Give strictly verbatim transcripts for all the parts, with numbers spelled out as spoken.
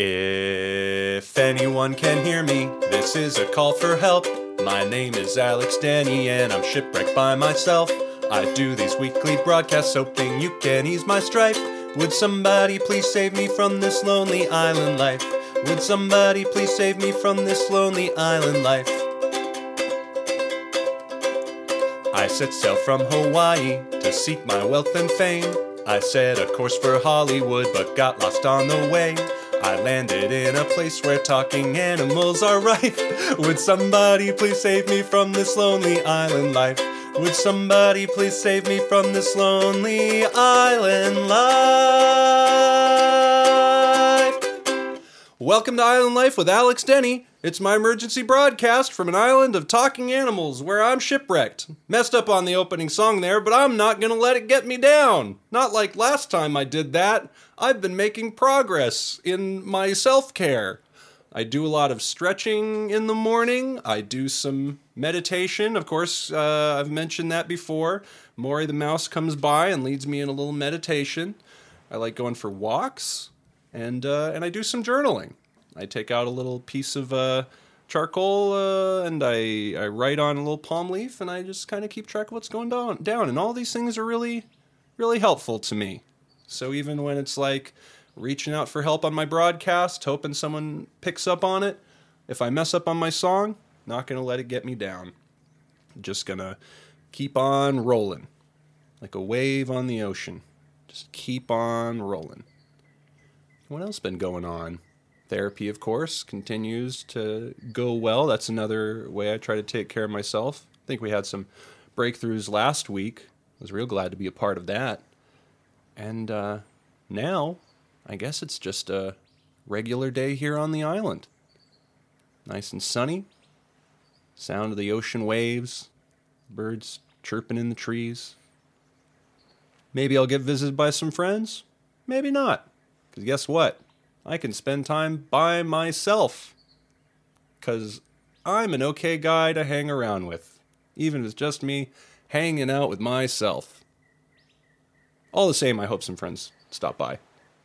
If anyone can hear me, this is a call for help. My name is Alex Denny and I'm shipwrecked by myself. I do these weekly broadcasts hoping you can ease my strife. Would somebody please save me from this lonely island life? Would somebody please save me from this lonely island life? I set sail from Hawaii to seek my wealth and fame. I set a course for Hollywood but got lost on the way. I landed in a place where talking animals are rife. Would somebody please save me from this lonely island life? Would somebody please save me from this lonely island life? Welcome to Island Life with Alex Denny. It's my emergency broadcast from an island of talking animals where I'm shipwrecked. Messed up on the opening song there, but I'm not gonna let it get me down. Not like last time I did that. I've been making progress in my self-care. I do a lot of stretching in the morning. I do some meditation. Of course, uh, I've mentioned that before. Maury the Mouse comes by and leads me in a little meditation. I like going for walks, and uh, and I do some journaling. I take out a little piece of uh, charcoal uh, and I, I write on a little palm leaf, and I just kind of keep track of what's going down, down. And all these things are really, really helpful to me. So even when it's like reaching out for help on my broadcast, hoping someone picks up on it, if I mess up on my song, not going to let it get me down. I'm just going to keep on rolling like a wave on the ocean. Just keep on rolling. What else been going on? Therapy, of course, continues to go well. That's another way I try to take care of myself. I think we had some breakthroughs last week. I was real glad to be a part of that. And uh, now, I guess it's just a regular day here on the island. Nice and sunny. Sound of the ocean waves. Birds chirping in the trees. Maybe I'll get visited by some friends. Maybe not. Because guess what? I can spend time by myself, because I'm an okay guy to hang around with, even if it's just me hanging out with myself. All the same, I hope some friends stop by.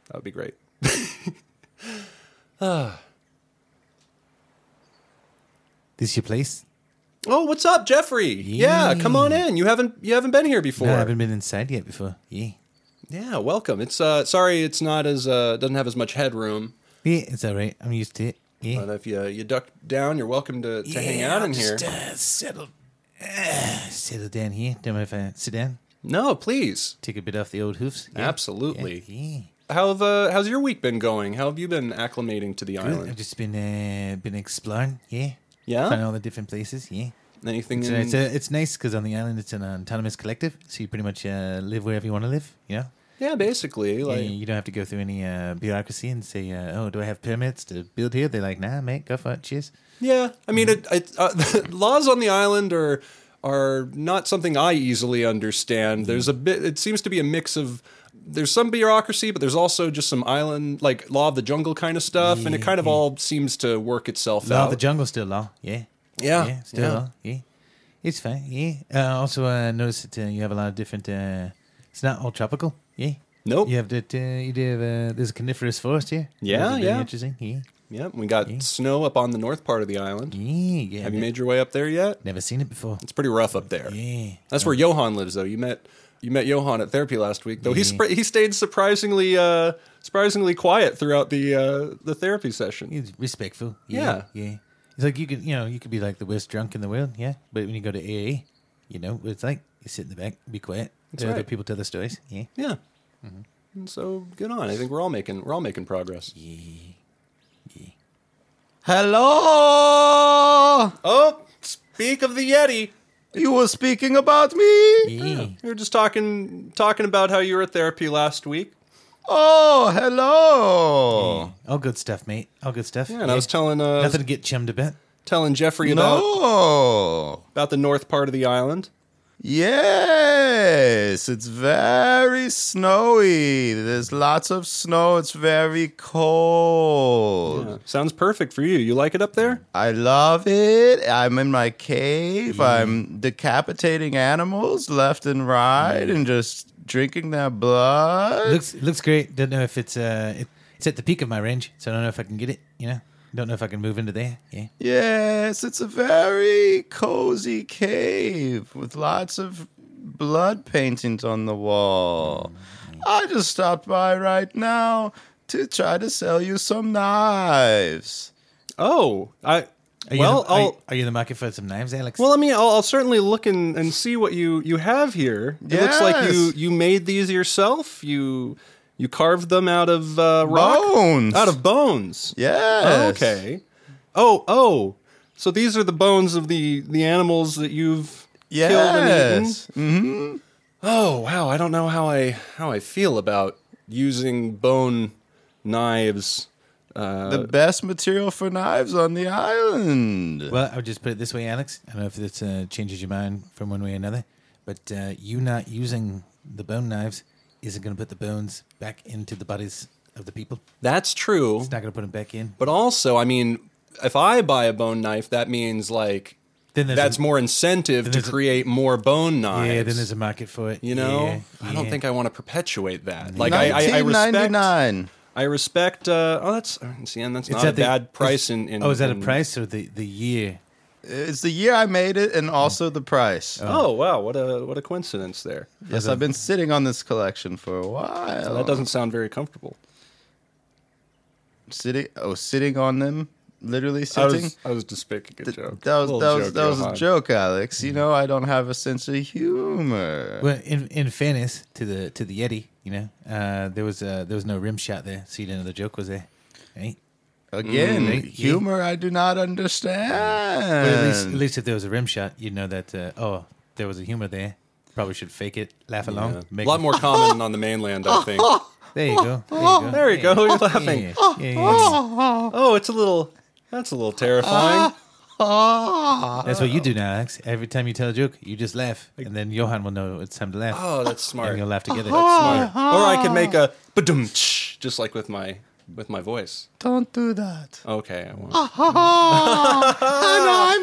That would be great. ah. This your place? Oh, what's up, Jeffrey? Yeah. yeah, come on in. You haven't you haven't been here before. No, I haven't been inside yet before. Yeah. Yeah, welcome. It's uh, sorry, it's not as uh, doesn't have as much headroom. Yeah, it's all right. I'm used to it. Yeah. But if you you duck down, you're welcome to, to yeah, hang out I'll in just, here. Uh, settle, uh, settle down here. Don't mind if I sit down. No, please. Take a bit off the old hoofs. Yeah. Absolutely. Yeah. Yeah. How have uh, how's your week been going? How have you been acclimating to the Good. island? I've just been uh, been exploring. Yeah. Yeah. Finding all the different places. Yeah. Anything? So in... it's, a, it's nice because on the island it's an autonomous collective, so you pretty much uh, live wherever you want to live. You know? Yeah, basically. Like... Yeah, you don't have to go through any uh, bureaucracy and say, uh, "Oh, do I have permits to build here?" They're like, "Nah, mate, go for it. Cheers." Yeah, I mean, mm-hmm. it, it, uh, the laws on the island are are not something I easily understand. Mm-hmm. There's a bit. It seems to be a mix of. There's some bureaucracy, but there's also just some island, like law of the jungle kind of stuff, yeah, and it kind of yeah. all seems to work itself law out. Law of the jungle still law, yeah. Yeah, yeah, still yeah. Are. yeah, it's fine. Yeah. Uh, also, I uh, noticed that uh, you have a lot of different. Uh, it's not all tropical. Yeah. Nope. You have that. Uh, you do have. Uh, there's a coniferous forest here. Yeah, yeah. Interesting. Yeah. Yeah. We got yeah. snow up on the north part of the island. Yeah. yeah have you made your way up there yet? Never seen it before. It's pretty rough up there. Yeah. That's oh. where Johan lives, though. You met. You met Johan at therapy last week, though yeah. he sp- he stayed surprisingly uh, surprisingly quiet throughout the uh, the therapy session. He's respectful. Yeah. Yeah. yeah. It's like you could, you know, you could be like the worst drunk in the world, yeah. But when you go to A A, you know, it's like you sit in the back, be quiet. That's right. Other people tell their stories, yeah, yeah. Mm-hmm. And so good on. I think we're all making we're all making progress. Yeah, yeah. Hello. Oh, speak of the Yeti. You were speaking about me. Yeah. Oh, you were just talking talking about how you were at therapy last week. Oh, hello! Yeah. All good stuff, mate. All good stuff. Yeah, and yeah. I was telling... Uh, Nothing to get chummed about. Telling Jeffrey about... No! About the north part of the island. Yes! It's very snowy. There's lots of snow. It's very cold. Yeah. Sounds perfect for you. You like it up there? I love it. I'm in my cave. Yeah. I'm decapitating animals left and right yeah. and just... drinking that blood. Looks looks great. Don't know if it's uh, it, It's at the peak of my range, so I don't know if I can get it, you know? Don't know if I can move into there. Yeah. Yes, it's a very cozy cave with lots of blood paintings on the wall. Mm-hmm. I just stopped by right now to try to sell you some knives. Oh, I... Are well, you the, I'll, are, are you in the market for some knives, Alex? Well, I mean, I'll, I'll certainly look and, and see what you, you have here. It yes. looks like you, you made these yourself. You you carved them out of uh, rock? Bones. Out of bones. Yes. Oh, okay. Oh, oh. So these are the bones of the, the animals that you've yes. killed and eaten? Mm-hmm. Oh, wow. I don't know how I how I feel about using bone knives. Uh, the best material for knives on the island. Well, I would just put it this way, Alex. I don't know if this uh, changes your mind from one way or another, but uh, you not using the bone knives isn't going to put the bones back into the bodies of the people. That's true. It's not going to put them back in. But also, I mean, if I buy a bone knife, that means like then that's a, more incentive to create a, more bone knives. Yeah, then there's a market for it. You know, yeah, yeah. I don't think I want to perpetuate that. Like I, I, I respect. I respect. Uh, oh, that's see, and that's not a the, bad price. In, in oh, is that in, a price or the, the year? It's the year I made it, and also the price. Oh, oh wow, what a what a coincidence there. Yes, I've been sitting on this collection for a while. So that doesn't sound very comfortable. Sitting, oh, sitting on them, literally sitting. I was, I was just making a Th- joke. That was a that was joke, that was a joke, Alex. You mm. know, I don't have a sense of humor. Well, in in fairness to the to the Yeti. You know, uh, there was uh, there was no rim shot there, so you didn't know the joke was there, right? Again, mm, humor yeah. I do not understand. Well, at least, at least if there was a rim shot, you'd know that, uh, oh, there was a humor there. Probably should fake it, laugh along. Yeah. Make a lot it. more common on the mainland, I think. There you go. There you go. There you go. You're laughing. Yeah, yeah, yeah, yeah. Oh, it's a little, that's a little terrifying. That's what you do now, Alex. Every time you tell a joke, you just laugh, and then Johan will know it's time to laugh. Oh, that's smart. And you'll laugh together. That's smart. Or I can make a ba-dum-tsh, just like with my with my voice. Don't do that. Okay, I won't. I know, I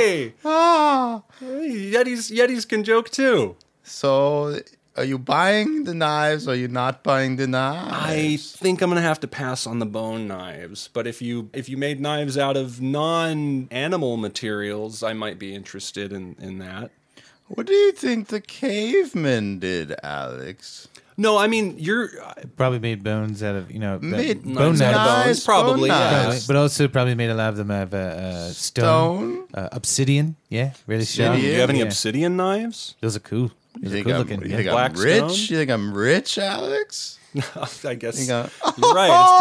made a joke. Hey, Yetis Yetis can joke too. So, are you buying the knives? Or are you not buying the knives? I think I'm going to have to pass on the bone knives. But if you if you made knives out of non-animal materials, I might be interested in, in that. What do you think the cavemen did, Alex? No, I mean, you're... Probably made bones out of, you know... Made bone knives, knives, bones, probably, bone yeah. knives. But also probably made a lot of them out of uh, uh, stone. stone? Uh, obsidian, yeah. Really strong. Do you have any yeah. obsidian knives? Those are cool. You think, cool I'm, looking, you think yeah. I'm rich? Stone? You think I'm rich, Alex? I guess you I'm... you're right. It's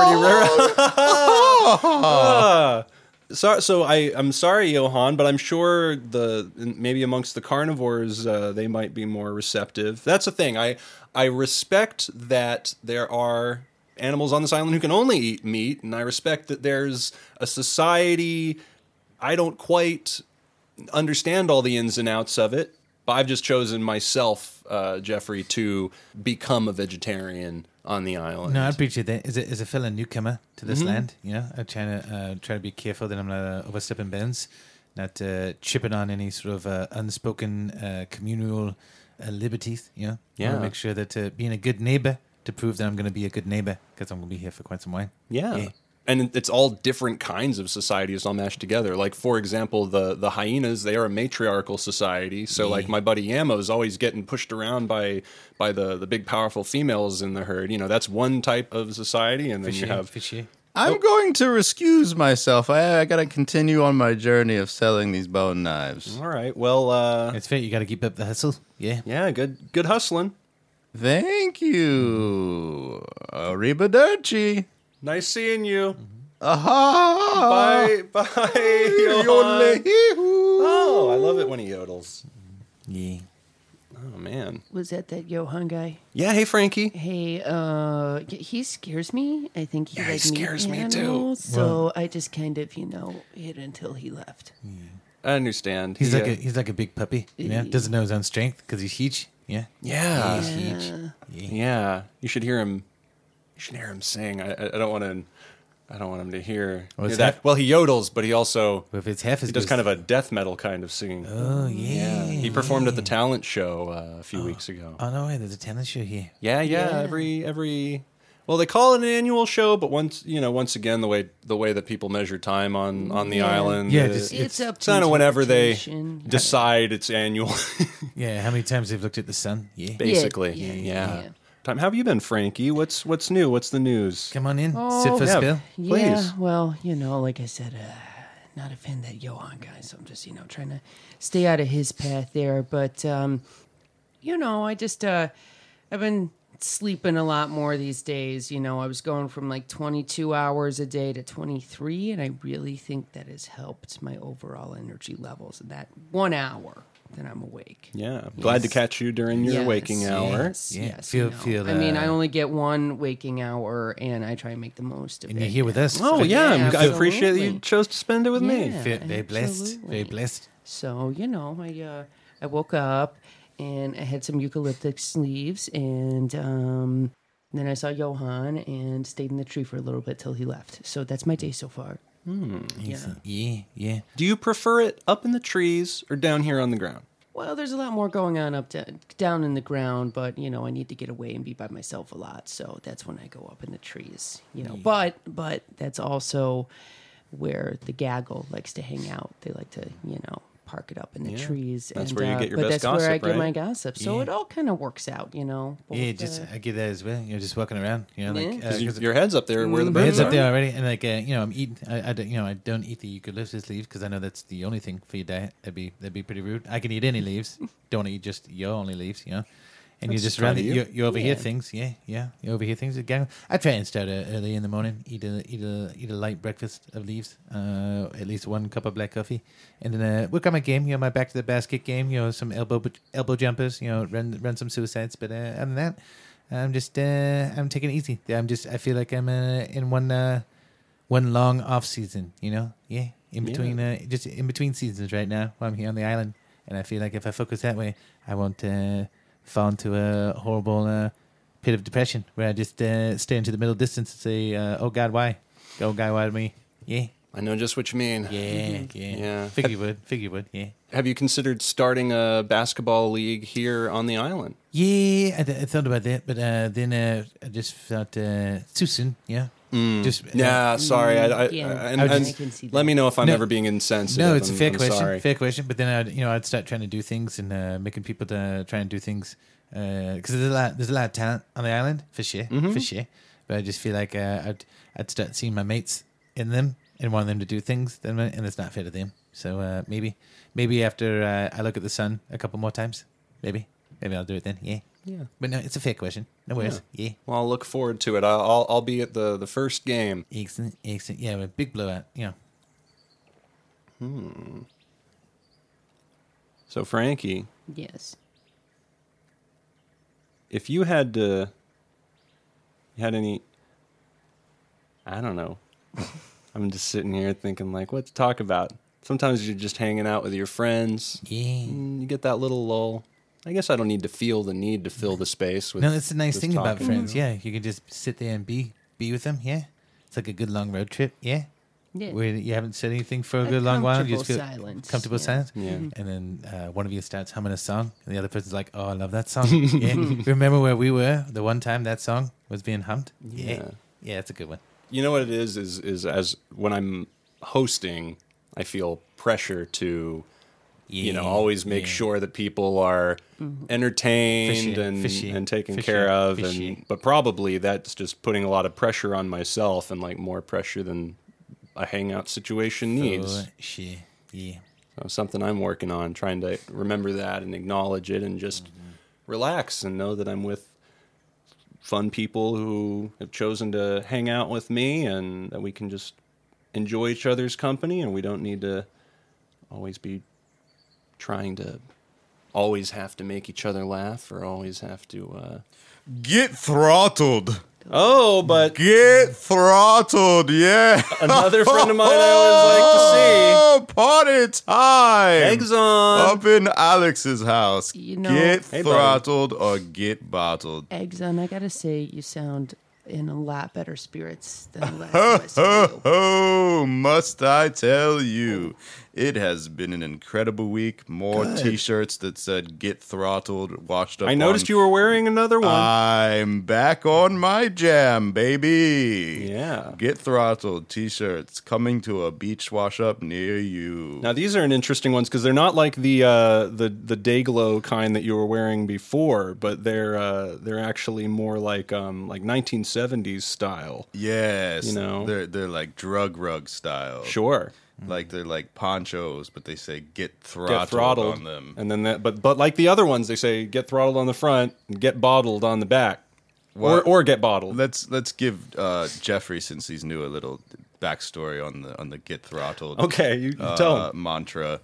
pretty rare. uh, so, so I, I'm sorry, Johan, but I'm sure the maybe amongst the carnivores uh, they might be more receptive. That's the thing. I I respect that there are animals on this island who can only eat meat, and I respect that there's a society. I don't quite understand all the ins and outs of it. I've just chosen myself, uh, Jeffrey, to become a vegetarian on the island. No, I appreciate that. As a, as a fellow newcomer to this mm-hmm. land, you know, I'm trying to uh, try to be careful that I'm not uh, overstepping bounds, not uh, chipping on any sort of uh, unspoken uh, communal uh, liberties. You know, yeah, I want to make sure that uh, being a good neighbor to prove that I'm going to be a good neighbor because I'm going to be here for quite some while. Yeah. yeah. And it's all different kinds of societies all mashed together. Like, for example, the, the hyenas, they are a matriarchal society. So, yeah. like, my buddy Yammo is always getting pushed around by by the, the big, powerful females in the herd. You know, that's one type of society. And then fishy, you have... Fishy. I'm oh. going to excuse myself. I, I got to continue on my journey of selling these bone knives. All right. Well... Uh, it's fair. You got to keep up the hustle. Yeah. Yeah, good, good hustling. Thank you. Arrivederci. Nice seeing you. Mm-hmm. Aha! Bye, bye, Johan. Oh, I love it when he yodels. Yeah. Oh, man. Was that that Johan guy? Yeah, hey, Frankie. Hey, uh, he scares me. I think he, yeah, like, he scares me, too. So well, I just kind of, you know, hid until he left. Yeah. I understand. He's, yeah. like a, he's like a big puppy, you know? Doesn't know his own strength because he's huge. Yeah. Yeah. He's huge. Yeah. Yeah. yeah. You should hear him. You should hear him sing. I, I don't want to. I don't want him to hear, well, hear that. Half, well, he yodels, but he also if it's half as he does kind of a death metal kind of singing. Oh yeah, yeah. He performed yeah. at the talent show uh, a few oh. weeks ago. Oh no way! There's a talent show here. Yeah, yeah. yeah. Every every well, they call it an annual show, but once you know, once again, the way the way that people measure time on, on the yeah. island, yeah, it, it's, it's, it's kind of whenever they decide it's annual. Yeah, how many times they've looked at the sun? Yeah, basically. Yeah. yeah, yeah. yeah. yeah. Time. How have you been, Frankie? What's what's new? What's the news? Come on in. Oh, Sit for yeah, spill, please. Yeah, well, you know, like I said, uh, not a fan that Johan guy, so I'm just you know trying to stay out of his path there. But um, you know, I just uh, I've been sleeping a lot more these days. You know, I was going from like twenty-two hours a day to twenty-three, and I really think that has helped my overall energy levels in that one hour. Then I'm awake. Yeah. Yes. Glad to catch you during your yes. waking hour. Yes. yes. yes. Feel, you know. feel that. I mean, I only get one waking hour and I try and make the most of and it. And you're here with us. Oh, yeah. yeah I appreciate that you chose to spend it with yeah, me. Very blessed. Very blessed. So, you know, I, uh, I woke up and I had some eucalyptus leaves and um, then I saw Johan and stayed in the tree for a little bit till he left. So that's my day so far. Hmm. Yeah. yeah, yeah. Do you prefer it up in the trees or down here on the ground? Well, there's a lot more going on up to, down in the ground, but, you know, I need to get away and be by myself a lot, so that's when I go up in the trees, you know. Yeah. But but that's also where the gaggle likes to hang out. They like to, you know, park it up in the yeah. trees. That's and, where you uh, get your best gossip, But that's where I right? get my gossip, so yeah. it all kind of works out, you know. Yeah, just I get that as well, you know, just walking around, you know. like yeah. uh, you, Your head's up there where the birds are. My head's up there already, and, like, uh, you know, I'm eating, I, I don't, you know, I don't eat the eucalyptus leaves, because I know that's the only thing for your diet. That'd be, that'd be pretty rude. I can eat any leaves, don't want to eat just your only leaves, you know. And that's you just around, you. You, you overhear yeah. things, yeah, yeah, you overhear things. I try and start uh, early in the morning, eat a eat a eat a light breakfast of leaves, uh, at least one cup of black coffee, and then uh, work on my game, you know, my back to the basket game, you know, some elbow elbow jumpers, you know, run run some suicides, but uh, other than that, I'm just uh, I'm taking it easy. I'm just I feel like I'm uh, in one uh, one long off season, you know, yeah, in between yeah. Uh, just in between seasons right now while I'm here on the island, and I feel like if I focus that way, I won't. Uh, Fall into a horrible uh, pit of depression where I just uh, stay into the middle distance and say, uh, "Oh God, why? Oh God, why to me?" Yeah, I know just what you mean. Yeah, mm-hmm. yeah, yeah. Figure you would, figure you would. Yeah. Have you considered starting a basketball league here on the island? Yeah, I, th- I thought about that, but uh, then uh, I just thought uh, too soon. Yeah. Mm. Just, yeah, uh, sorry. I, I, yeah. I, I, I, I, just, I can see that. Let me know if I'm no, ever being insensitive. No, it's I'm, a fair I'm question. Sorry. Fair question. But then I'd, you know, I'd start trying to do things and uh, making people to try and do things because uh, there's a lot, there's a lot of talent on the island for sure, mm-hmm. for sure. But I just feel like uh, I'd, I'd start seeing my mates in them and want them to do things, and it's not fair to them. So uh, maybe, maybe after uh, I look at the sun a couple more times, maybe, maybe I'll do it then. Yeah. Yeah, but no, it's a fair question. No worries. Yeah. yeah. Well, I'll look forward to it. I'll I'll, I'll be at the, the first game. Excellent, excellent. Yeah, with a big blowout. Yeah. Hmm. So, Frankie. Yes. If you had to, you had any, I don't know. I'm just sitting here thinking, like, what to talk about. Sometimes you're just hanging out with your friends. Yeah. You get that little lull. I guess I don't need to feel the need to fill the space with. No, that's the nice thing talking. About friends. Yeah, you can just sit there and be be with them. Yeah, it's like a good long road trip. Yeah, yeah. Where you haven't said anything for a, a good long while. You just feel silence. Comfortable yeah. silence. Yeah. Mm-hmm. And then uh, one of you starts humming a song, and the other person's like, "Oh, I love that song." yeah. Remember where we were the one time that song was being hummed? Yeah. yeah, yeah, it's a good one. You know what it is? Is is as when I'm hosting, I feel pressure to. Yeah, you know, always make yeah. sure that people are entertained fishy, and fishy, and taken fishy, care of, fishy. and but probably that's just putting a lot of pressure on myself and like more pressure than a hangout situation needs. Fishy. Yeah, so something I'm working on, trying to remember that and acknowledge it, and just mm-hmm. relax and know that I'm with fun people who have chosen to hang out with me, and that we can just enjoy each other's company, and we don't need to always be. Trying to always have to make each other laugh or always have to uh... get throttled. Oh, but get throttled, yeah. Another friend of mine I always like to see. Party time. Eggs on. Up in Alex's house. You know, get hey, throttled buddy. Or get bottled. Eggs on, I gotta say, you sound in a lot better spirits than last time I saw you. Oh, must I tell you? It has been an incredible week. More Good. T-shirts that said "Get Throttled," washed up. I noticed on, you were wearing another one. I'm back on my jam, baby. Yeah. Get Throttled T-shirts coming to a beach wash-up near you. Now these are an interesting ones because they're not like the uh, the the day glow kind that you were wearing before, but they're uh, they're actually more like um, like nineteen seventies style. Yes. You know, they're they're like drug rug style. Sure. Like they're like ponchos, but they say "get throttled," get throttled on them, and then that. But but like the other ones, they say "get throttled" on the front, and "get bottled" on the back, well, or or "get bottled." Let's let's give uh, Jeffrey, since he's new, a little backstory on the on the "get throttled." Okay, you, you uh, tell him. Mantra.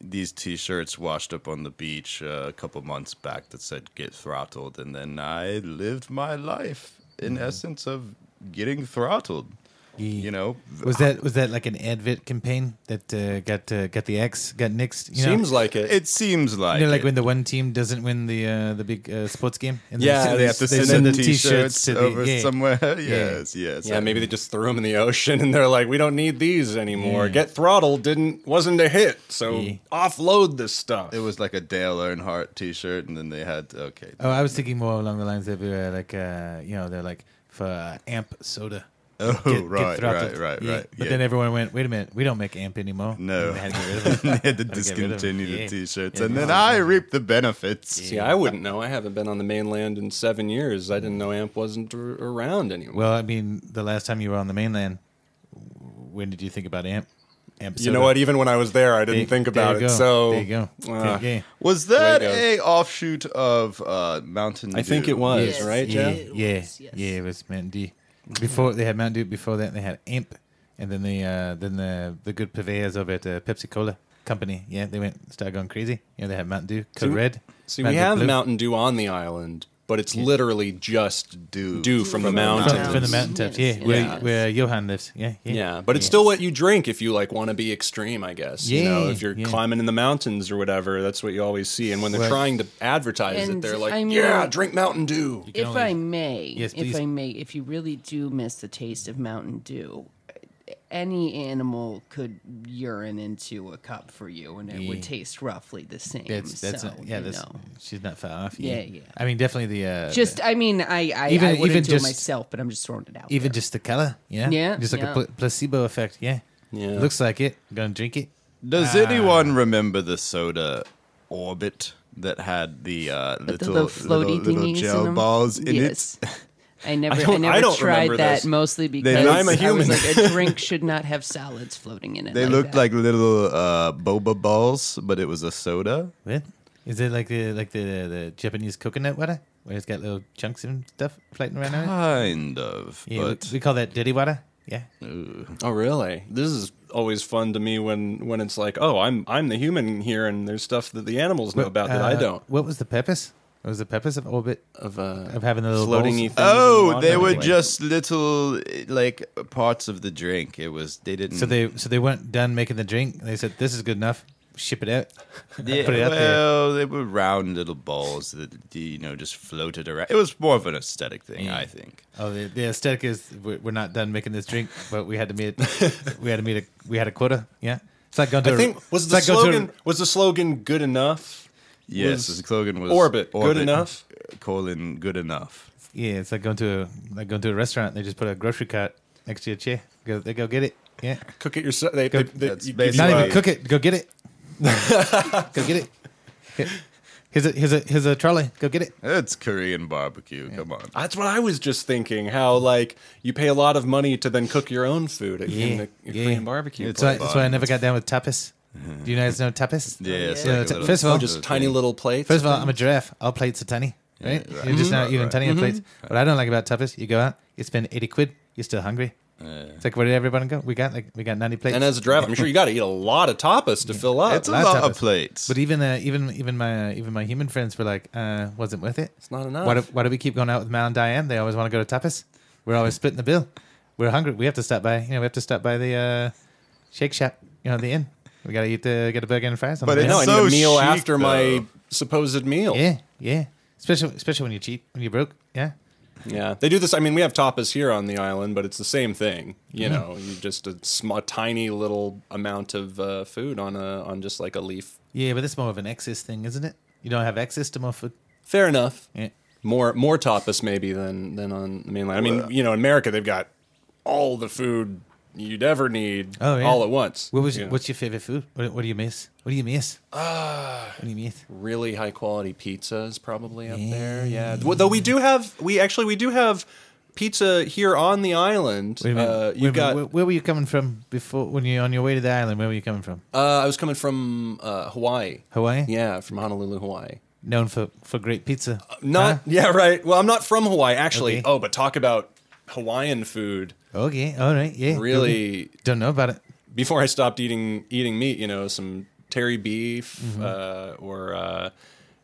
These T-shirts washed up on the beach uh, a couple months back that said "get throttled," and then I lived my life in mm. essence of getting throttled. You know, was that was that like an advert campaign that uh, got uh, got the X got nixed? You know? Seems like it. It seems like you know, like it. When the one team doesn't win the uh, the big uh, sports game. And yeah, they have to send, send the t-shirts, t-shirts to over the, yeah. somewhere. yes, yeah. yes. Yeah, I, maybe they just threw them in the ocean and they're like, we don't need these anymore. Yeah. Get Throttled didn't wasn't a hit, so yeah. offload this stuff. It was like a Dale Earnhardt T-shirt, and then they had okay. Oh, I was thinking more along the lines of uh, like uh, you know they're like for uh, Amp soda. Oh, get, right, get right, right, yeah. right. But yeah. then everyone went, wait a minute, we don't make Amp anymore. No. They had to, get rid of it. They had to discontinue the yeah. T-shirts. Yeah. And yeah. then I reap the benefits. Yeah. See, I wouldn't know. I haven't been on the mainland in seven years. I didn't know Amp wasn't r- around anymore. Well, I mean, the last time you were on the mainland, when did you think about Amp? Episode. You know what? Even when I was there, I didn't there, think about it. Go. So there you go. Uh, was that a offshoot of uh, Mountain Dew? I think it was, yes. right, Jeff? Yeah, yeah, yes. yeah, it was Mountain Dew. Before they had Mountain Dew, before that they had Amp, and then the uh, then the the good purveyors over at uh, Pepsi Cola Company, yeah, they went started going crazy. You know, they had Mountain Dew, Code see, Red. See, Mountain we have Blue. Mountain Dew on the island, but it's yeah. literally just dew, dew from, from the mountains. From, from the mountaintops, yeah, yeah. Where, where Johan lives, yeah, yeah. yeah but it's yes. still what you drink if you like want to be extreme, I guess. Yeah, you know, if you're yeah. climbing in the mountains or whatever, that's what you always see. And when they're right. trying to advertise and it, they're like, I mean, yeah, drink Mountain Dew. If only... I may, yes, if I may, if you really do miss the taste of Mountain Dew, any animal could urine into a cup for you, and it yeah. would taste roughly the same. That's, that's so, a, yeah, that's, she's not far off. Yeah. yeah, yeah. I mean, definitely the... Uh, just, the, I mean, I, I, even, I wouldn't even do just, it myself, but I'm just throwing it out Even there. Just the color, yeah? Yeah. Just like yeah. a pl- placebo effect, yeah. yeah. Looks like it. Gonna drink it. Does ah. anyone remember the soda Orbit that had the uh, little, the little, little, little gel in balls in yes. it? I never, I don't, I never I don't tried that this. Mostly because they, I'm a human. I was like, a drink should not have solids floating in it. They like looked that. Like little uh, boba balls, but it was a soda. What? Is it like the like the, the Japanese coconut water, where it's got little chunks and stuff floating around? Kind it? Of. Yeah, but we, we call that dirty water. Yeah. Ooh. Oh, really? This is always fun to me when, when it's like, oh, I'm I'm the human here, and there's stuff that the animals know what, about uh, that I don't. What was the purpose? It was the purpose of Orbit of uh, of having the little floating. Oh, they were anyway. Just little like parts of the drink. It was they didn't. So they so they weren't done making the drink. They said this is good enough. Ship it out. Yeah, put it out well, there. They were round little balls that you know just floated around. It was more of an aesthetic thing, yeah. I think. Oh, the, the aesthetic is we're not done making this drink, but we had to meet. we had to meet. A, we had a quota. Yeah, it's like going to. I think a, was the like slogan a, was the slogan good enough. Yes, the slogan was Orbit, Orbit good enough. Colon, good enough. Yeah, it's like going to a like going to a restaurant. They just put a grocery cart next to your chair. Go, they go get it. Yeah, cook it yourself. They, go, they, they, they not even cook it. Go get it. go get it. Get. Here's a here's a here's a trolley. Go get it. It's Korean barbecue. Yeah. Come on. That's what I was just thinking. How like you pay a lot of money to then cook your own food at yeah. in the yeah. Korean barbecue. That's why, that's why I never got down with tapas. Do you guys know tapas? Yeah. yeah. Like t- first of all, just tiny little plates. First of all, I'm a giraffe. Our plates are tiny, right? Yeah, right. You're just not right, eating right. tiny mm-hmm. plates. What I don't like about tapas, you go out, you spend eighty quid, you're still hungry. Yeah. It's like, where did everyone go? We got like we got ninety plates. And as a giraffe, I'm sure you got to eat a lot of tapas to yeah. fill up. It's a, a lot, lot of, of plates. But even uh, even even my uh, even my human friends were like, uh, wasn't worth it. It's not enough. Why do, why do we keep going out with Mal and Diane? They always want to go to tapas. We're always splitting the bill. We're hungry. We have to stop by. You know, we have to stop by the uh, Shake Shack. You know, the inn. We gotta eat the get a burger and fries. But it's no, so I need a meal chic, after though. My supposed meal. Yeah, yeah. Especially, especially when you're cheap, when you're broke. Yeah, Yeah, they do this. I mean, we have tapas here on the island, but it's the same thing. You mm-hmm. know, you just a, sm- a tiny little amount of uh, food on a on just like a leaf. Yeah, but that's more of an excess thing, isn't it? You don't have access to more food. Fair enough. Yeah. More more tapas maybe than, than on the mainland. I mean, you know, in America they've got all the food you'd ever need oh, yeah. all at once. What was you know. What's your favorite food? What, what do you miss? What do you miss? Uh, what do you miss? Really high quality pizza is probably up yeah. there. Yeah. Well, though we do have we actually we do have pizza here on the island. Wait a minute. Uh, you Wait got. A minute. Where were you coming from before when you on your way to the island? Where were you coming from? Uh, I was coming from uh, Hawaii. Hawaii? Yeah, from Honolulu, Hawaii. Known for, for great pizza. Uh, not huh? Yeah, right. Well, I'm not from Hawaii, actually. Okay. Oh, but talk about Hawaiian food. Okay, all right, yeah. Really. Okay. Don't know about it. Before I stopped eating eating meat, you know, some terry beef mm-hmm. uh, or uh,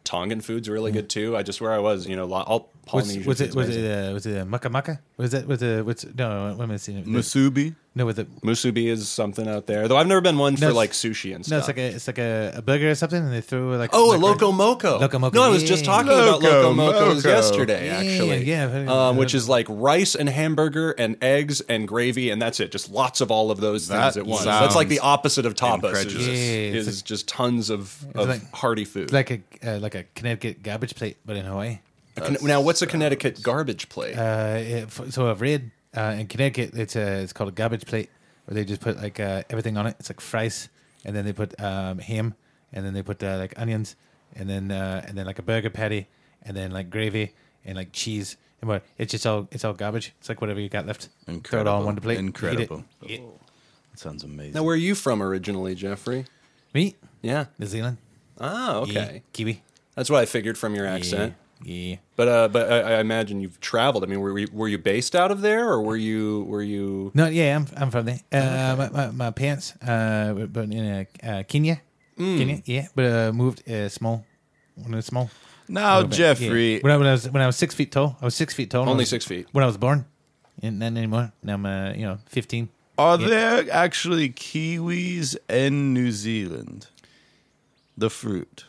Tongan food's really yeah. good, too. I just, where I was, you know, all Polynesian was, was it Was amazing. it uh, was it uh, maka maka? Was that with the, what's, no, what am I saying? Musubi? No, with the... Musubi is something out there. Though I've never been one no, for, like, sushi and stuff. No, it's like a it's like a, a burger or something, and they throw, like... Oh, a Loco Moco. Loco Moco. No, I was yeah. just talking Loco about Loco Mocos Moco. yesterday, actually. Yeah, yeah. yeah. Um, which is, like, rice and hamburger and eggs and gravy, and that's it. Just lots of all of those that things at once. That's, like, the opposite of tapas. Is, yeah, is like, just tons of, of like, hearty food. Like a uh, like a Connecticut garbage plate, but in Hawaii. Con- now, what's a Connecticut garbage plate? Uh, it, so I've read... Uh, in Connecticut, it's a, it's called a garbage plate, where they just put like uh, everything on it. It's like fries, and then they put um, ham, and then they put uh, like onions, and then uh, and then like a burger patty, and then like gravy and like cheese. And what? It's just all it's all garbage. It's like whatever you got left. Incredible. Throw it all on one plate. Incredible. Eat it. Oh. That sounds amazing. Now, where are you from originally, Jeffrey? Me? Yeah, New Zealand. Ah, okay. Yeah. Kiwi. That's what I figured from your accent. Yeah. Yeah, but uh, but I, I imagine you've traveled. I mean, were you, were you based out of there, or were you were you? No, yeah, I'm I'm from there. Uh, okay. my, my my parents, uh, were born in uh, Kenya, mm. Kenya, yeah, but uh, moved uh, small, when I was small. Now, Jeffrey, yeah. when I when I was when I was six feet tall, I was six feet tall. Only was, six feet when I was born, and not anymore. Now I'm uh, you know fifteen. Are yeah. there actually kiwis in New Zealand? The fruit.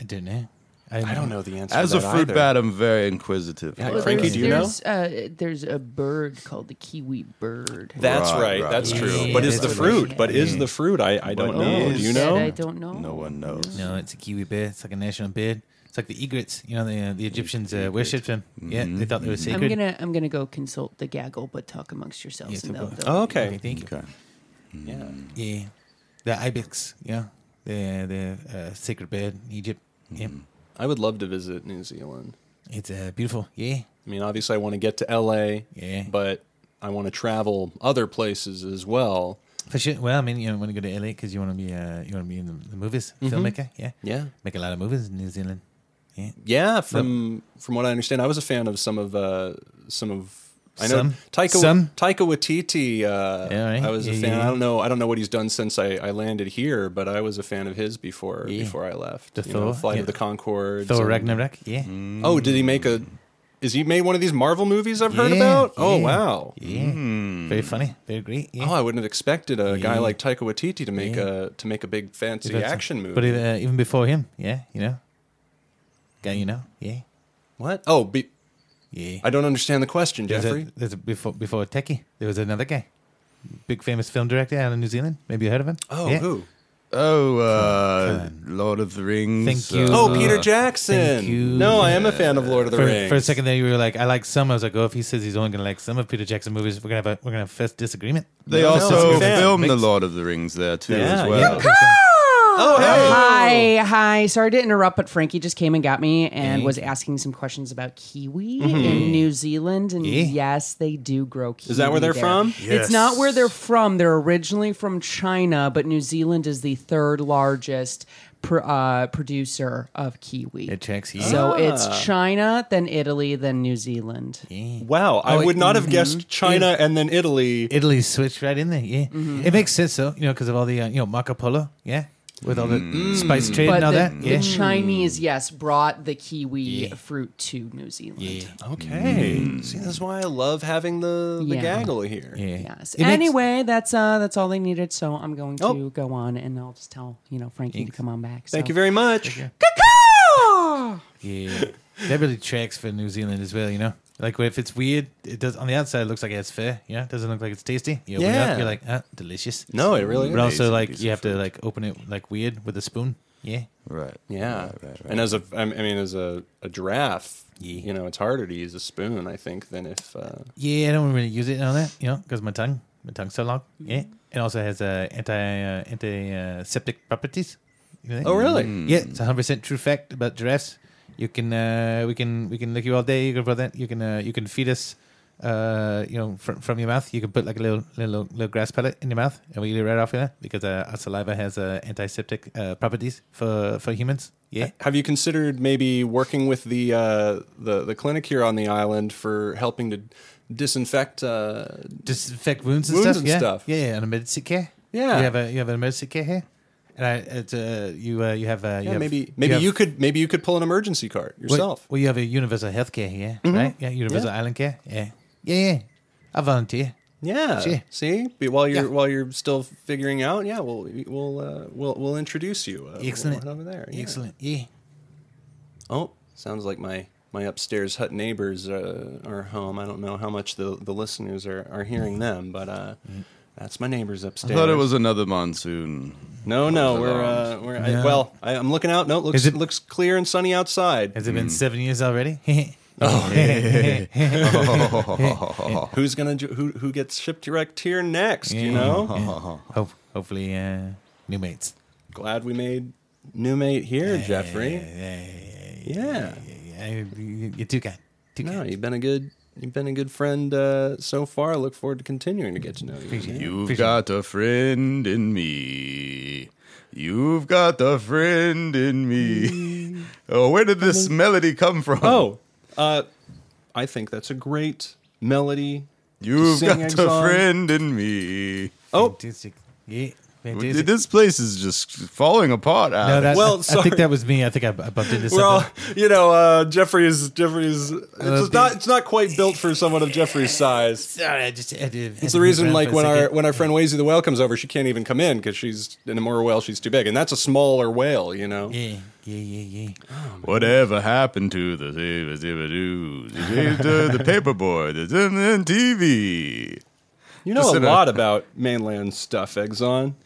I don't know. I, I don't know the answer. As to that a fruit either. bat, I'm very inquisitive. Yeah, well, Frankie, do you know? Uh, there's a bird called the kiwi bird. That's right. right, right. That's true. Yeah, but is the fruit? Right. But is the fruit? I, I don't what know. Is? Do you know? I don't know. No one knows. No, it's a kiwi bird. It's like a national bird. It's like the egrets. You know, the uh, the Egyptians uh, worshipped them. Mm-hmm. Yeah, they thought they were sacred. I'm gonna I'm gonna go consult the gaggle, but talk amongst yourselves. Yeah, and they'll, they'll, oh, okay. I think. Okay. Yeah. Yeah. The ibex. Yeah. The the uh, sacred bird in Egypt. Mm-hmm. Yeah. I would love to visit New Zealand. It's uh, beautiful, yeah. I mean, obviously, I want to get to L A, yeah, but I want to travel other places as well. For sure. Well, I mean, you want to go to L A because you want to be, uh, you want to be in the, the movies, mm-hmm. filmmaker, yeah, yeah, make a lot of movies in New Zealand, yeah, yeah. From so, from what I understand, I was a fan of some of uh, some of. I know some. Taika some. Taika Waititi. Uh, yeah, right. I was a yeah, fan. Yeah, yeah. I don't know. I don't know what he's done since I, I landed here, but I was a fan of his before yeah. before I left. The you Thor, know, Flight yeah. of the Conchords. Thor Ragnarok. Yeah. Mm. Oh, did he make a? Is he made one of these Marvel movies I've yeah, heard about? Yeah, oh wow. Yeah. Mm. Very funny. Very great. Yeah. Oh, I wouldn't have expected a yeah. guy like Taika Waititi to make yeah. a to make a big fancy action movie. But uh, even before him, yeah, you know, guy, you know, yeah. What? Oh, be. Yeah. I don't understand the question, Jeffrey. There's a, there's a, before before Techie, there was another guy, big famous film director out of New Zealand. Maybe you heard of him? Oh, yeah. who? Oh, uh, Lord of the Rings. Thank you. Oh, Peter Jackson. Thank you. No, I am a fan of Lord of the for, Rings. For a second there, you were like, I like some. I was like, oh, if he says he's only going to like some of Peter Jackson movies, we're going to have a we're gonna have a first disagreement. They no, also filmed the Lord of the Rings there, too, yeah, as well. Yeah. Oh, hey. Hi, hi. Sorry to interrupt, but Frankie just came and got me and yeah. was asking some questions about kiwi mm-hmm. in New Zealand. And yeah. yes, they do grow kiwi. Is that where they're there. from? Yes. It's not where they're from. They're originally from China, but New Zealand is the third largest pr- uh, producer of kiwi. It checks here. So ah. it's China, then Italy, then New Zealand. Yeah. Wow. I oh, would it, not have mm-hmm. guessed China yeah. and then Italy. Italy switched right in there. Yeah. Mm-hmm. It makes sense, though, you know, because of all the, uh, you know, Marco Polo. Yeah. With all the mm. spice trade but and all the, that? Yeah. The Chinese, yes, brought the kiwi yeah. fruit to New Zealand. Yeah. Okay. Mm. See, that's why I love having the, the yeah. gaggle here. Yeah. Yes. It anyway, makes... that's uh, that's all they needed, so I'm going to oh. go on, and I'll just tell, you know, Frankie Thanks. to come on back. So. Thank you very much. Yeah. That really tracks for New Zealand as well, you know? Like, if it's weird, it does. On the outside, it looks like it's fair. Yeah, it doesn't look like it's tasty. You open yeah. it up, you're like, ah, delicious. No, it really but is. But also, like, you have food. to, like, open it, like, weird with a spoon. Yeah. Right. Yeah. Right, right, right. And as a, I mean, as a, a giraffe, yeah. you know, it's harder to use a spoon, I think, than if... Uh... Yeah, I don't really use it on that, you know, because my tongue, my tongue's so long. Yeah. It also has uh, anti, uh, antiseptic properties. You know, oh, really? Mm. Yeah, it's a one hundred percent true fact about giraffes. You can, uh, we can, we can lick you all day. You can, brother. You can, uh, you can feed us, uh, you know, fr- from your mouth. You can put like a little, little, little grass pellet in your mouth, and we eat it right off of that because uh, our saliva has uh, antiseptic uh, properties for, for humans. Yeah. Have you considered maybe working with the uh, the the clinic here on the island for helping to disinfect uh, disinfect wounds and wounds stuff? And yeah. Stuff. Yeah, yeah, an emergency care. Yeah, you have a you have an emergency care here. And I, it's, uh, you, uh, you have, uh, you yeah, have maybe, maybe you, have, you could, maybe you could pull an emergency card yourself. Well, well you have a universal healthcare here, mm-hmm. right? Yeah, universal yeah. island care. Yeah, yeah, yeah. I volunteer. Yeah, sure. See, but while you're yeah. while you're still figuring out, yeah, we'll we'll uh, we'll we'll introduce you. Uh, Excellent we'll over there. Yeah. Excellent. Yeah. Oh, sounds like my, my upstairs hut neighbors uh, are home. I don't know how much the, the listeners are, are hearing them, but. Uh, mm-hmm. That's my neighbors upstairs. I thought it was another monsoon. No, no, we're uh, we're no. I, well. I, I'm looking out. No, it looks it, looks clear and sunny outside. Has it mm. been seven years already? oh. Who's gonna do, who who gets shipped direct here next? Yeah. You know, yeah. Ho- hopefully uh, new mates. Glad we made new mate here, yeah, Jeffrey. Yeah, yeah, yeah. yeah. You're too kind. Too no, kind. You've been a good. You've been a good friend uh, so far. I look forward to continuing to get to know you. Yeah. You've Appreciate got it. a friend in me. You've got a friend in me. Oh, where did this melody come from? Oh, uh, I think that's a great melody. You've got a friend in me. Oh, fantastic. Yeah. Fantastic. This place is just falling apart. No, that, well, I, I think that was me. I think I, I bumped into something. Well, you know, uh, Jeffrey is Jeffrey is. It's not. It's not quite built for someone of Jeffrey's size. Sorry, I just. I did, it's the reason, like when our when our friend Weezy the Whale comes over, she can't even come in because she's in a moor whale. She's too big, and that's a smaller whale, you know. Yeah. Yeah, yeah, yeah. Oh, whatever happened to the the paperboy, the T V? You know just a lot a, about mainland stuff, Eggs on.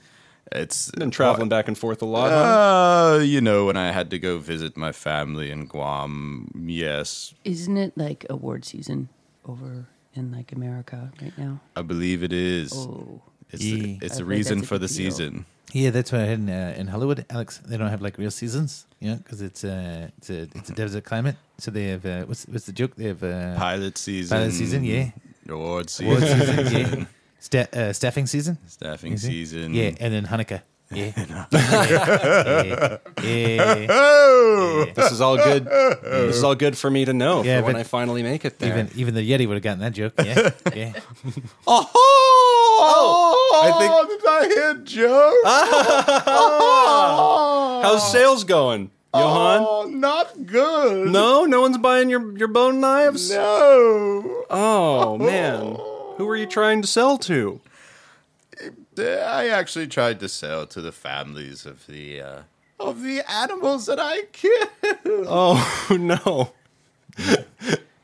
It's been traveling back and forth a lot. Uh, you know, when I had to go visit my family in Guam, yes. Isn't it like award season over in like America right now? I believe it is. Oh, it's yeah. a, it's a reason a for the deal. season. Yeah, that's why in uh, in Hollywood, Alex, they don't have like real seasons, you know, because it's uh, it's a it's a desert climate. So they have uh, what's what's the joke? They have uh, pilot season, pilot season, yeah, award season, award season yeah. Sta- uh, staffing season? Staffing mm-hmm. season. Yeah, and then Hanukkah. Yeah. yeah. Yeah. Yeah. Yeah. This is all good. This is all good for me to know yeah, for when I finally make it there. Even, even the Yeti would have gotten that joke. Yeah. yeah. oh, oh, I think... did I hear jokes? Oh, oh. How's sales going? Johan? Oh, not good. No? No one's buying your, your bone knives? No. Oh, man. Who were you trying to sell to? I actually tried to sell to the families of the uh, of the animals that I killed. Oh no! I,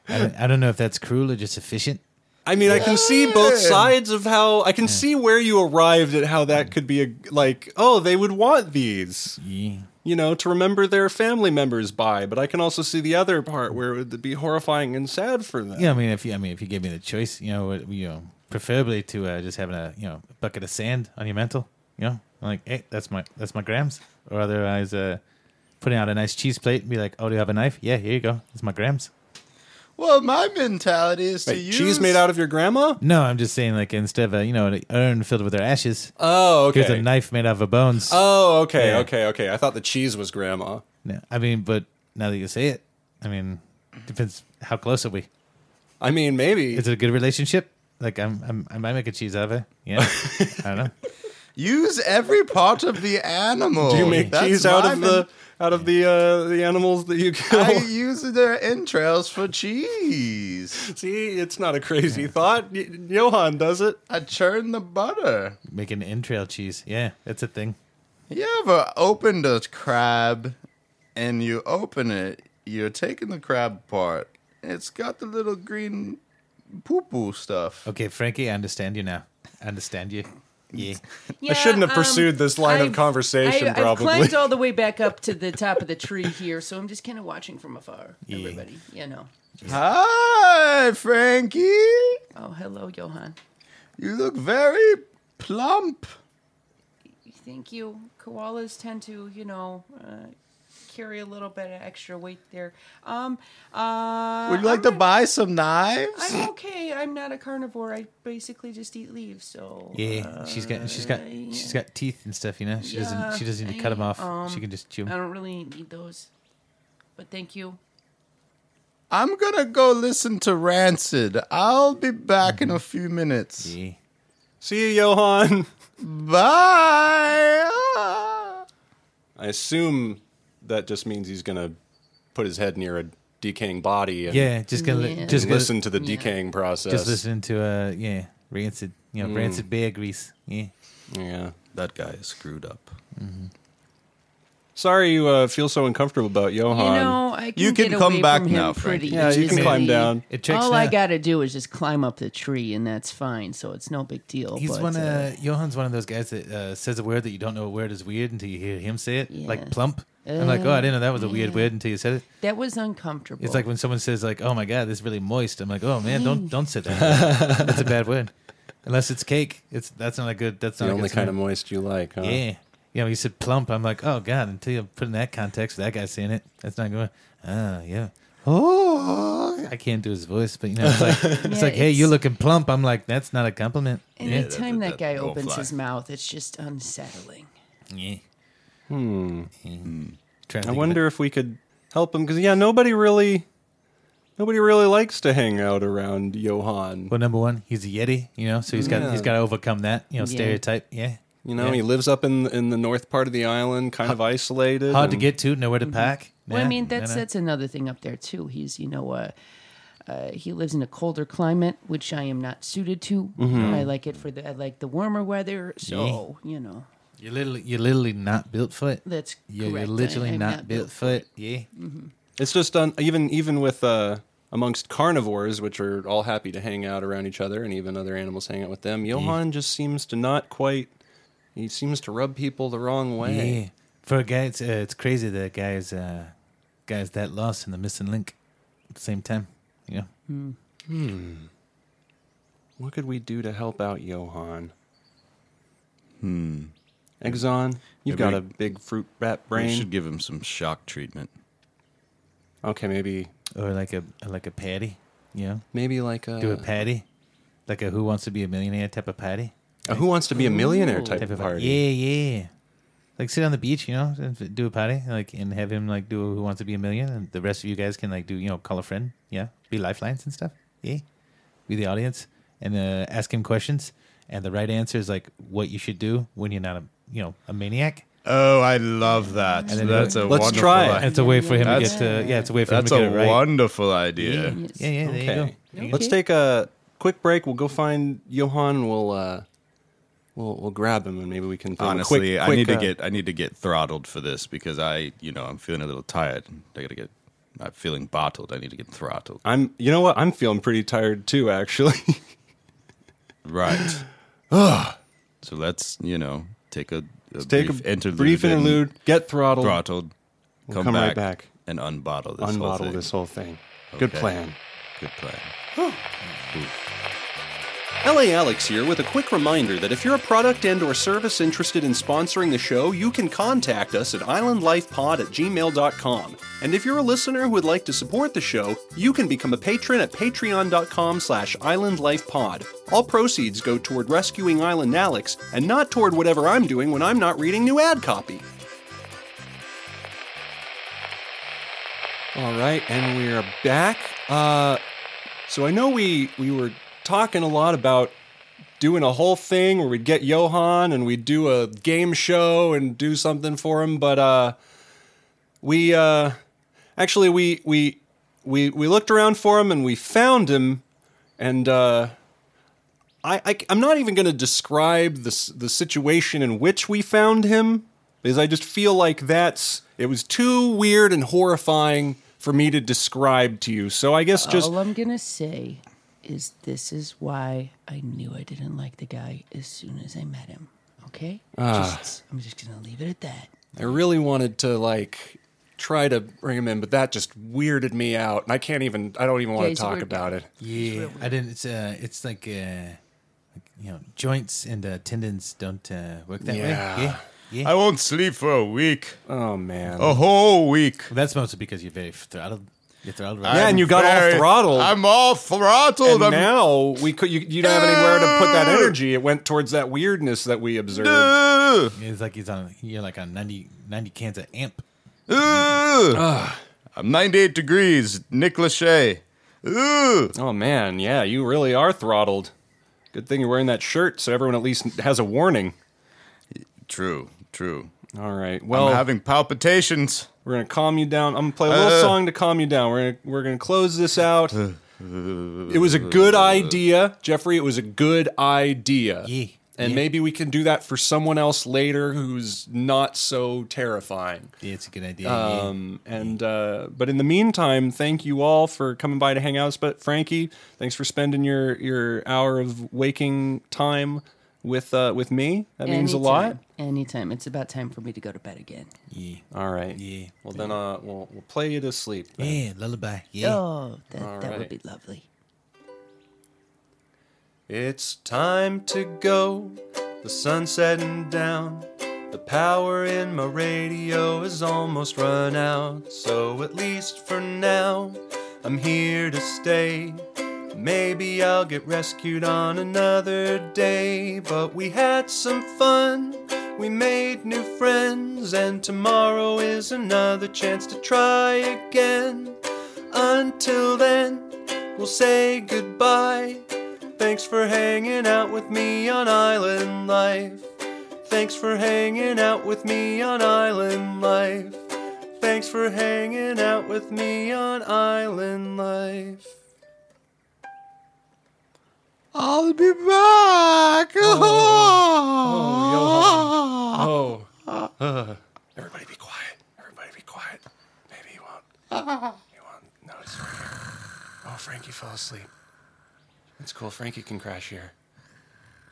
don't, I don't know if that's cruel or just efficient. I mean, I can see both sides of how I can yeah. see where you arrived at how that could be a like. Oh, they would want these. Yeah. You know, to remember their family members by, but I can also see the other part where it would be horrifying and sad for them. Yeah, I mean, if you, I mean, if you gave me the choice, you know, you know, preferably to uh, just having a, you know, a bucket of sand on your mantle, you know, I'm like, hey, that's my, that's my grams, or otherwise, uh, putting out a nice cheese plate and be like, oh, do you have a knife? Yeah, here you go, it's my grams. Well, my mentality is Wait, to use... cheese made out of your grandma? No, I'm just saying, like, instead of, a, you know, an urn filled with her ashes... Oh, okay. Here's a knife made out of her bones. Oh, okay, yeah. okay, okay. I thought the cheese was grandma. No, I mean, but now that you say it, I mean, depends how close are we? I mean, maybe. Is it a good relationship? Like, I'm, I'm, I might make a cheese out of her. Yeah, I don't know. Use every part of the animal. Do you make That's cheese out of the... Out of the uh, the animals that you kill, I use their entrails for cheese. See, it's not a crazy yeah. thought. Y- Johan does it. I churn the butter, making entrail cheese. Yeah, that's a thing. You ever opened a crab, and you open it, you're taking the crab part. It's got the little green poo-poo stuff. Okay, Frankie, I understand you now. I understand you. Yeah. Yeah, I shouldn't have pursued um, this line I've, of conversation, I, I've probably. I've climbed all the way back up to the top of the tree here, so I'm just kind of watching from afar, yeah. everybody, you know. Hi, Frankie. Oh, hello, Johan. You look very plump. Thank you. Koalas tend to, you know, uh, carry a little bit of extra weight there. Um, uh, Would you like I'm to not, buy some knives? I'm okay. I'm not a carnivore. I basically just eat leaves. So yeah, uh, she's got she's got yeah. she's got teeth and stuff. You know, she yeah, doesn't she doesn't need to cut them off. Um, she can just chew them. I don't really need those, but thank you. I'm gonna go listen to Rancid. I'll be back mm-hmm. in a few minutes. Yeah. See you, Johan. Bye. I assume that just means he's gonna put his head near a decaying body. And yeah, just gonna yeah. Li- just listen to the yeah. decaying process. Just listen to uh, yeah, rancid, you know, mm. rancid bear grease. Yeah, yeah, that guy is screwed up. Mm-hmm. Sorry, you uh, feel so uncomfortable about Johan. You know, I can, you can get come away back from him now, pretty yeah, easily. You can climb down. It All now. I gotta do is just climb up the tree, and that's fine. So it's no big deal. He's but, one. Uh, Johan's one of those guys that uh, says a word that you don't know a word is weird until you hear him say it, yeah. like plump. Uh, I'm like, oh, I didn't know that was a weird yeah. word until you said it. That was uncomfortable. It's like when someone says, like, oh my god, this is really moist. I'm like, oh man, hey. don't don't say that. That's a bad word. Unless it's cake, it's that's not a good. That's not the a only good kind word. Of moist you like. Huh? Yeah. You know, you said plump. I'm like, oh, God, until you put in that context, that guy's saying it. That's not going, oh, yeah. Oh, I can't do his voice, but, you know, it's like, yeah, it's like it's, hey, you're looking plump. I'm like, that's not a compliment. Anytime yeah, that, that, that, that guy opens fly. his mouth, it's just unsettling. Yeah. Hmm. hmm. I wonder if we could help him, because, yeah, nobody really... Nobody really likes to hang out around Johan. Well, number one, he's a Yeti, you know, so he's yeah. got he's got to overcome that, you know, yeah. stereotype. Yeah. You know, yeah. he lives up in in the north part of the island, kind H- of isolated. Hard and... to get to, nowhere to pack. Well, nah, I mean, that's nah, nah. that's another thing up there, too. He's, you know, uh, uh, he lives in a colder climate, which I am not suited to. Mm-hmm. I like it for the, I like the warmer weather, so, yeah. you know. You're literally, you're literally not built for it. That's you're, correct. You're literally I, not, not built, built for it. it. Yeah. Mm-hmm. It's just, un, even even with, uh, amongst carnivores, which are all happy to hang out around each other, and even other animals hang out with them, Johan yeah. just seems to not quite... He seems to rub people the wrong way. Yeah. For a guy, it's, uh, it's crazy that a guy is, uh, guy's that lost and the missing link at the same time. You know? Hmm. hmm. What could we do to help out Johan? Hmm. Eggs on, you've maybe got a big fruit bat brain. We should give him some shock treatment. Okay, maybe. Or like a like a patty, you know? Maybe like a... Do a patty? Like a Who Wants to Be a Millionaire type of patty? Like, who wants to be a millionaire type, type of party? Yeah, yeah. Like sit on the beach, you know, and do a party, like, and have him like do a Who Wants to Be a Million, and the rest of you guys can like do, you know, call a friend, yeah, be lifelines and stuff, yeah, be the audience, and uh, ask him questions, and the right answer is like what you should do when you're not a, you know, a maniac. Oh, I love that. And that's a let's try. Idea. It's a way for him that's, to get to yeah, it's a way for him to get it right. That's a wonderful idea. Yeah, yeah, yeah there okay. you go. There you let's go. Take a quick break. We'll go find Johan. And we'll. Uh, We'll we'll grab him and maybe we can. Film Honestly, quick, quick, I need uh, to get I need to get throttled for this because I you know I'm feeling a little tired. I gotta get. I'm feeling bottled. I need to get throttled. I'm you know what I'm feeling pretty tired too actually. Right. So let's you know take a, a let's brief take a interlude brief interlude. In, get throttled. Throttled. We'll come come back right back and unbottle this unbottle whole thing. this whole thing. Okay. Good plan. Good plan. L A Alex here with a quick reminder that if you're a product and or service interested in sponsoring the show, you can contact us at islandlifepod at gmail dot com. And if you're a listener who would like to support the show, you can become a patron at patreon dot com slash islandlifepod. All proceeds go toward rescuing Island Alex, and not toward whatever I'm doing when I'm not reading new ad copy. All right, and we're back. Uh, so I know we, we were... talking a lot about doing a whole thing where we'd get Johan and we'd do a game show and do something for him, but uh, we uh, actually we we we we looked around for him and we found him, and uh, I, I I'm not even going to describe the the situation in which we found him because I just feel like that's it was too weird and horrifying for me to describe to you. So I guess just... all I'm going to say is this is why I knew I didn't like the guy as soon as I met him. Okay? Uh, just, I'm just going to leave it at that. I really wanted to, like... try to bring him in, but that just weirded me out, and I can't even. I don't even want yeah, to talk about it. Yeah, I didn't. It's uh, it's like, uh, like you know, joints and uh, tendons don't uh, work that yeah. way. Yeah, yeah. I won't sleep for a week. Oh man, a whole week. Well, that's mostly because you're very throttled. You're throttled. Right? Yeah, and you got very, all throttled. I'm all throttled. And I'm... now we could. You, you don't have anywhere to put that energy. It went towards that weirdness that we observed. Yeah, it's like he's on. You're like on ninety, ninety cans of Amp. Ooh, ugh. I'm ninety-eight degrees, Nick Lachey. Ooh. Oh, man, yeah, you really are throttled. Good thing you're wearing that shirt so everyone at least has a warning. True, true. All right, well... I'm having palpitations. We're going to calm you down. I'm going to play a little uh, song to calm you down. We're gonna, we're going to close this out. Uh, it was a good idea, Jeffrey. It was a good idea. Yeah. And yeah. maybe we can do that for someone else later who's not so terrifying. Yeah, it's a good idea. Um, yeah. And uh, but in the meantime, thank you all for coming by to hang out. But Frankie, thanks for spending your, your hour of waking time with uh, with me. That Anytime. means a lot. Anytime. It's about time for me to go to bed again. Yeah. All right. Yeah. Well, yeah. then uh, we'll we'll play you to sleep. Then. Yeah, lullaby. Yeah. Oh, that, that right. would be lovely. It's time to go, the sun's setting down. The power in my radio is almost run out. So at least for now, I'm here to stay. Maybe I'll get rescued on another day. But we had some fun, we made new friends. And tomorrow is another chance to try again. Until then, we'll say goodbye. Thanks for hanging out with me on Island Life. Thanks for hanging out with me on Island Life. Thanks for hanging out with me on Island Life. I'll be back. Oh, oh, Johan. oh. Uh. Everybody be quiet. Everybody be quiet. Maybe you won't. You won't notice right here. Oh, Frankie fell asleep. It's cool. Frankie can crash here.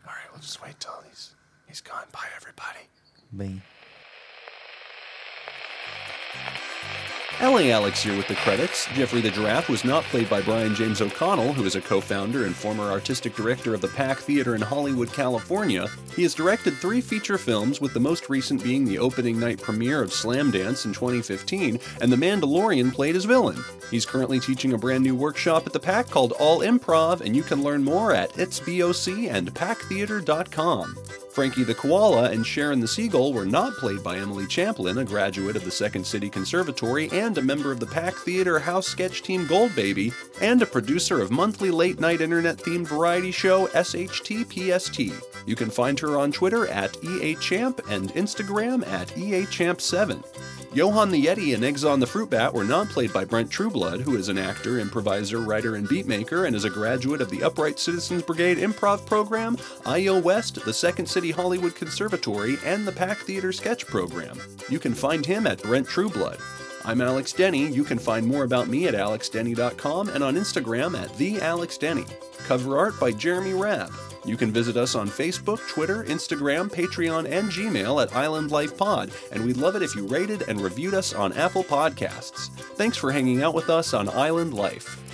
All right, we'll just wait till he's he's gone. Bye, everybody. Bye. L A Alex here with the credits. Jeffrey the Giraffe was not played by Brian James O'Connell, who is a co-founder and former artistic director of the Pack Theater in Hollywood, California. He has directed three feature films, with the most recent being the opening night premiere of Slamdance in twenty fifteen, and The Mandalorian played his villain. He's currently teaching a brand new workshop at the Pack called All Improv, and you can learn more at itsboc and pack theater dot com. Frankie the Koala and Sharon the Seagull were not played by Emily Champlin, a graduate of the Second City Conservatory and a member of the Pack Theater House Sketch Team Gold Baby, and a producer of monthly late-night internet-themed variety show S H T P S T. You can find her on Twitter at E A Champ and Instagram at E A Champ seven. Johan the Yeti and Eggs on the Fruit Bat were not played by Brent Trueblood, who is an actor, improviser, writer, and beatmaker, and is a graduate of the Upright Citizens Brigade Improv Program, I O West, the Second City Hollywood Conservatory, and the Pack Theater Sketch Program. You can find him at Brent Trueblood. I'm Alex Denny. You can find more about me at alex denny dot com and on Instagram at the alex denny. Cover art by Jeremy Rabb. You can visit us on Facebook, Twitter, Instagram, Patreon, and Gmail at Island Life Pod, and we'd love it if you rated and reviewed us on Apple Podcasts. Thanks for hanging out with us on Island Life.